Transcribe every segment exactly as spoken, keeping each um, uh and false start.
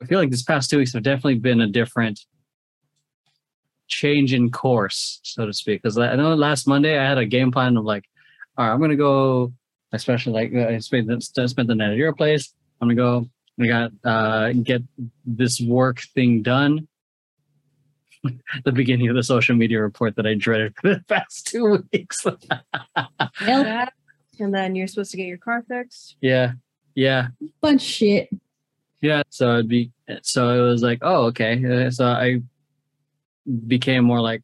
I feel like this past two weeks have definitely been a different change in course, so to speak. Because I know last Monday I had a game plan of like, all right, I'm going to go, especially like I spent the night at your place. I'm going to go, I got uh, get this work thing done. The beginning of the social media report that I dreaded for the past two weeks. And then you're supposed to get your car fixed. Yeah. Yeah. Bunch of shit. Yeah. So it'd be, so it was like, oh, okay. So I became more like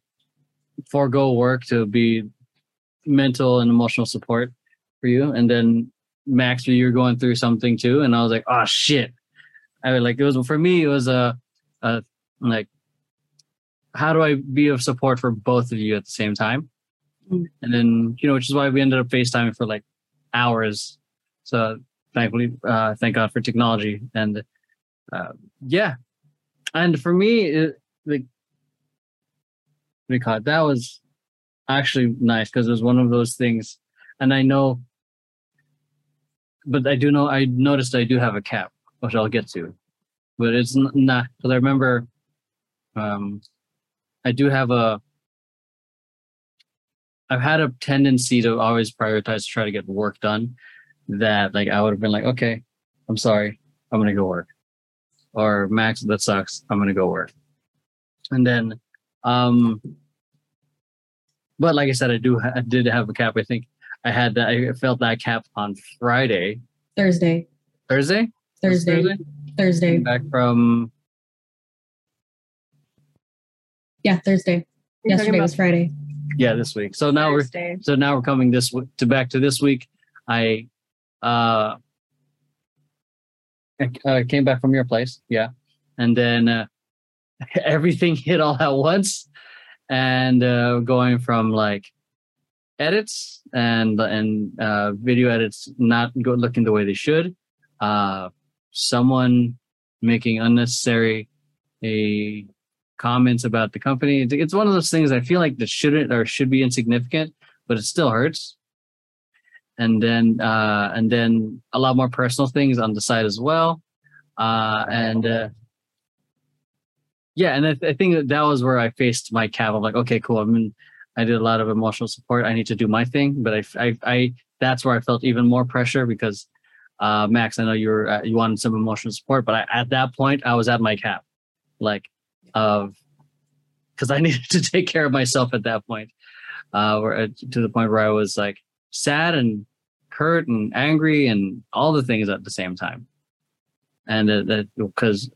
forego work to be mental and emotional support for you. And then Max, you were going through something too. And I was like, oh shit. I was like, it was, for me, it was a, a like, how do I be of support for both of you at the same time? And then, you know, which is why we ended up FaceTiming for like hours. So thankfully, uh, thank God for technology. And uh, yeah. And for me, it, like, we caught, that was actually nice because it was one of those things. And I know, but I do know, I noticed I do have a cap, which I'll get to, but it's not, because I remember, um, I do have a, I've had a tendency to always prioritize to try to get work done that like I would have been like, okay, I'm sorry, I'm going to go work. Or Max, that sucks, I'm going to go work. And then, um, but like I said, I do, I did have a cap. I think I had that, I felt that cap on Friday. Thursday. Thursday? Thursday. Thursday. Thursday. Came back from... Yeah, Thursday. You're Yesterday was Friday. Yeah, this week. So now Thursday. we're so now we're coming this w- to back to this week. I, uh, I uh, came back from your place, yeah, and then uh, everything hit all at once, and uh, going from like edits and and uh, video edits not go- looking the way they should, uh, someone making unnecessary a. comments about the company. It's one of those things I feel like that shouldn't or should be insignificant, but it still hurts. And then uh and then a lot more personal things on the side as well. Uh and uh yeah, and I, th- I think that, that was where I faced my cap. I'm like, okay, cool. I mean, I did a lot of emotional support. I need to do my thing, but I I, I that's where I felt even more pressure because uh Max, I know you were uh, you wanted some emotional support, but I, at that point I was at my cap. Like of because I needed to take care of myself at that point, uh, where, uh, to the point where I was like sad and hurt and angry and all the things at the same time. And uh, that because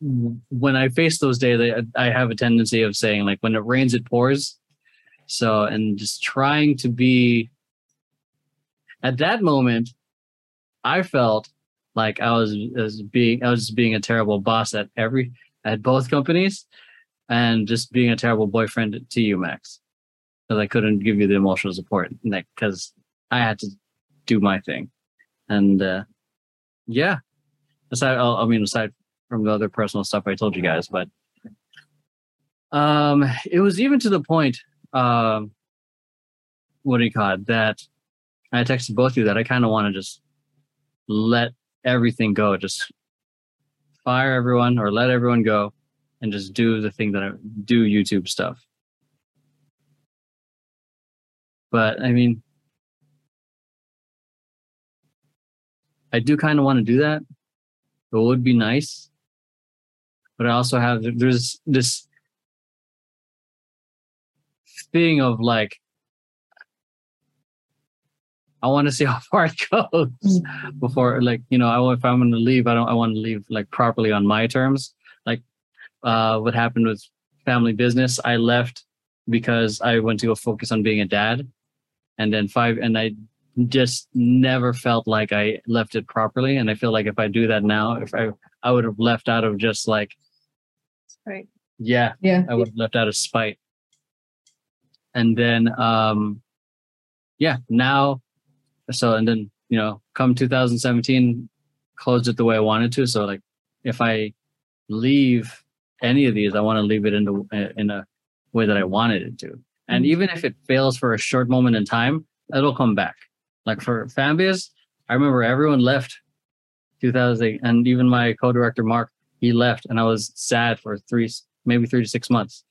when I face those days, I, I have a tendency of saying like, when it rains, it pours. So, and just trying to be at that moment, I felt like I was, as being, I was just being a terrible boss at every, at both companies, and just being a terrible boyfriend to you, Max, because I couldn't give you the emotional support, because I had to do my thing. And uh, yeah, aside, I mean, aside from the other personal stuff I told you guys, but um, it was even to the point, uh, what do you call it, that I texted both of you that I kind of want to just let everything go, just fire everyone or let everyone go and just do the thing that I do, YouTube stuff. But I mean, I do kind of want to do that. It would be nice. But I also have, there's this thing of like, I want to see how far it goes before, like, you know, I, if I'm going to leave, I don't, I want to leave like properly on my terms. Like uh, what happened with family business, I left because I went to go focus on being a dad, and then five, and I just never felt like I left it properly. And I feel like if I do that now, if I, I would have left out of just like, right. Yeah, yeah, I would have left out of spite. And then, um, yeah, now. So, and then, you know, come two thousand seventeen, closed it the way I wanted to. So like, if I leave any of these, I want to leave it in the, in a way that I wanted it to. And even if it fails for a short moment in time, it'll come back. Like for Fambias, I remember everyone left two thousand eight. And even my co-director, Mark, he left, and I was sad for three, maybe three to six months.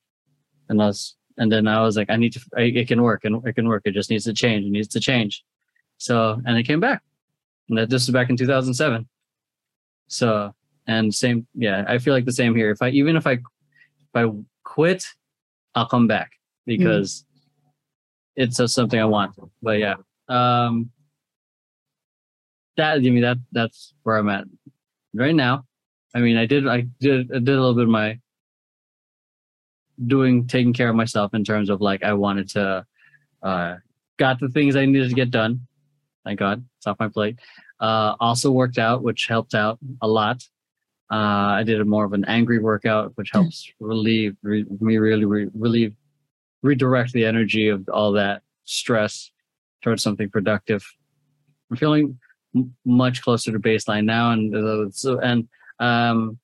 And I was, and then I was like, I need to, I, it can work and it can work. It just needs to change. It needs to change. So, and it came back, and that this was back in two thousand seven. So, and same, yeah, I feel like the same here. If I, even if I, if I quit, I'll come back because mm-hmm. it's just something I want. But yeah, um, that, I mean, that, that's where I'm at right now. I mean, I did, I did, I did a little bit of my doing, taking care of myself in terms of like, I wanted to, uh, got the things I needed to get done. Thank God, it's off my plate. Uh, also worked out, which helped out a lot. Uh, I did a more of an angry workout, which helps relieve re, me really re, relieve, redirect the energy of all that stress towards something productive. I'm feeling m much closer to baseline now, and uh, so and um,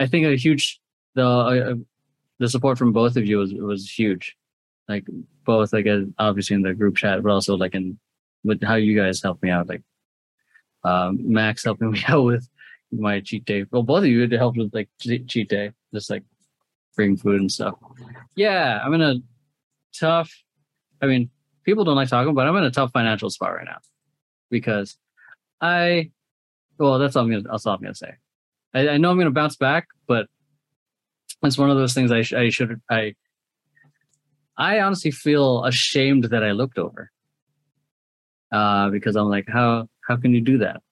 I think a huge the uh, the support from both of you was was huge, like both like uh, obviously in the group chat, but also like in with how you guys helped me out, like um, Max helping me out with my cheat day. Well, both of you had to help with like cheat day, just like bring food and stuff. Yeah, I'm in a tough, I mean, people don't like talking, but I'm in a tough financial spot right now because I, well, that's all I'm gonna, that's all I'm gonna say. I, I know I'm gonna bounce back, but it's one of those things I, sh I should, I, I honestly feel ashamed that I looked over uh, because I'm like, how, how can you do that?